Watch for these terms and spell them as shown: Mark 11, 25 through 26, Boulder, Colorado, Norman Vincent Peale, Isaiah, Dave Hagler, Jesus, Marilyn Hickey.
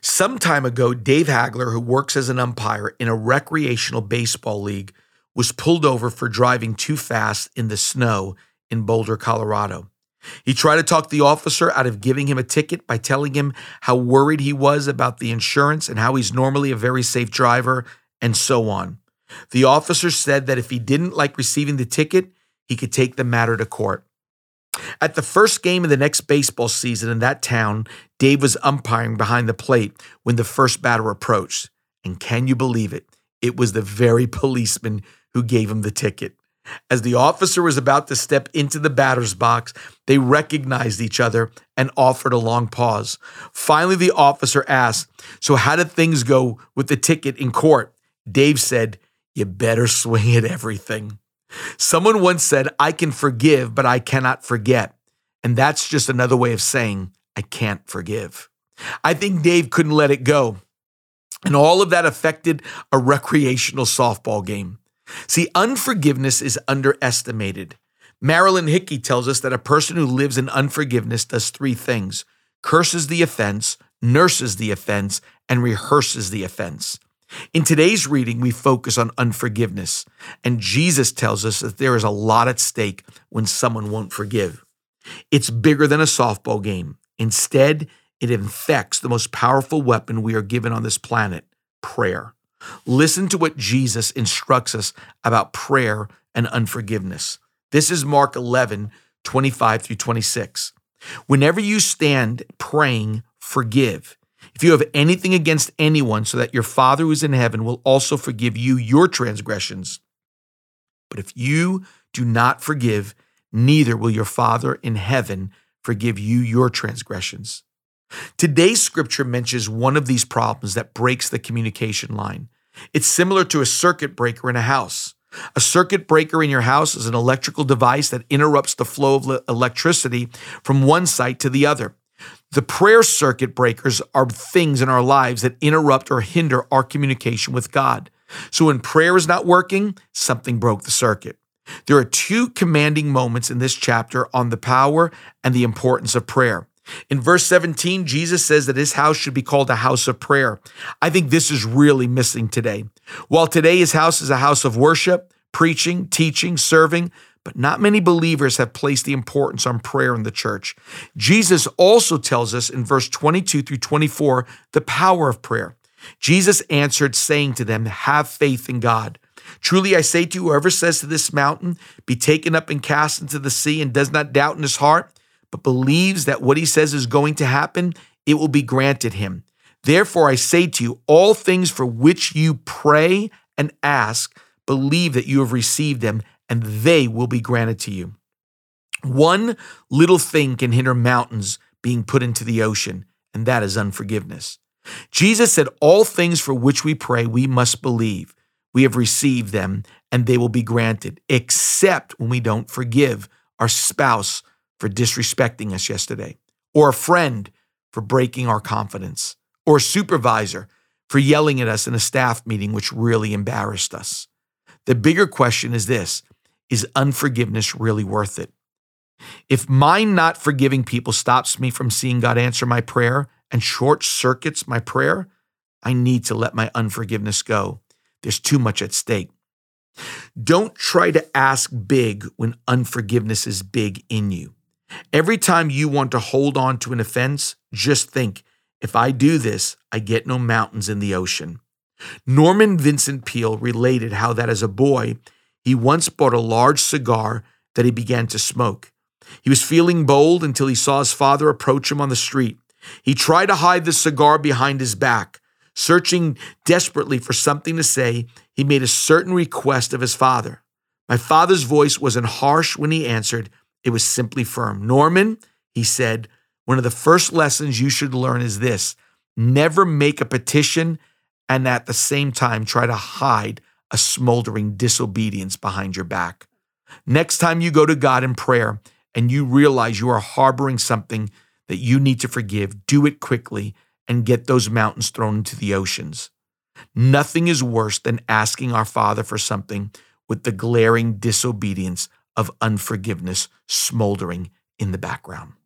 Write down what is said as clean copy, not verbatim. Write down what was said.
Some time ago, Dave Hagler, who works as an umpire in a recreational baseball league, was pulled over for driving too fast in the snow in Boulder, Colorado. He tried to talk the officer out of giving him a ticket by telling him how worried he was about the insurance and how he's normally a very safe driver, and so on. The officer said that if he didn't like receiving the ticket, he could take the matter to court. At the first game of the next baseball season in that town, Dave was umpiring behind the plate when the first batter approached. And can you believe it? It was the very policeman who gave him the ticket. As the officer was about to step into the batter's box, they recognized each other and offered a long pause. Finally, the officer asked, "So how did things go with the ticket in court?" Dave said, "You better swing at everything." Someone once said, "I can forgive, but I cannot forget." And that's just another way of saying, I can't forgive. I think Dave couldn't let it go. And all of that affected a recreational softball game. See, unforgiveness is underestimated. Marilyn Hickey tells us that a person who lives in unforgiveness does three things: curses the offense, nurses the offense, and rehearses the offense. In today's reading, we focus on unforgiveness, and Jesus tells us that there is a lot at stake when someone won't forgive. It's bigger than a softball game. Instead, it infects the most powerful weapon we are given on this planet, prayer. Listen to what Jesus instructs us about prayer and unforgiveness. This is Mark 11, 25 through 26. "Whenever you stand praying, forgive. If you have anything against anyone, so that your Father who is in heaven will also forgive you your transgressions. But if you do not forgive, neither will your Father in heaven forgive you your transgressions." Today's scripture mentions one of these problems that breaks the communication line. It's similar to a circuit breaker in a house. A circuit breaker in your house is an electrical device that interrupts the flow of electricity from one site to the other. The prayer circuit breakers are things in our lives that interrupt or hinder our communication with God. So when prayer is not working, something broke the circuit. There are two commanding moments in this chapter on the power and the importance of prayer. In verse 17, Jesus says that his house should be called a house of prayer. I think this is really missing today. While today his house is a house of worship, preaching, teaching, serving, but not many believers have placed the importance on prayer in the church. Jesus also tells us in verse 22 through 24 the power of prayer. Jesus answered, saying to them, "Have faith in God. Truly I say to you, whoever says to this mountain, 'Be taken up and cast into the sea,' and does not doubt in his heart, but believes that what he says is going to happen, it will be granted him. Therefore I say to you, all things for which you pray and ask, believe that you have received them, and they will be granted to you." One little thing can hinder mountains being put into the ocean, and that is unforgiveness. Jesus said, all things for which we pray, we must believe. We have received them, and they will be granted, except when we don't forgive our spouse for disrespecting us yesterday, or a friend for breaking our confidence, or a supervisor for yelling at us in a staff meeting which really embarrassed us. The bigger question is this: is unforgiveness really worth it? If my not forgiving people stops me from seeing God answer my prayer and short circuits my prayer, I need to let my unforgiveness go. There's too much at stake. Don't try to ask big when unforgiveness is big in you. Every time you want to hold on to an offense, just think, if I do this, I get no mountains in the ocean. Norman Vincent Peale related how that as a boy, he once bought a large cigar that he began to smoke. He was feeling bold until he saw his father approach him on the street. He tried to hide the cigar behind his back. Searching desperately for something to say, he made a certain request of his father. My father's voice wasn't harsh when he answered. It was simply firm. "Norman," he said, "one of the first lessons you should learn is this: never make a petition and at the same time try to hide a smoldering disobedience behind your back." Next time you go to God in prayer and you realize you are harboring something that you need to forgive, do it quickly and get those mountains thrown into the oceans. Nothing is worse than asking our Father for something with the glaring disobedience of unforgiveness smoldering in the background.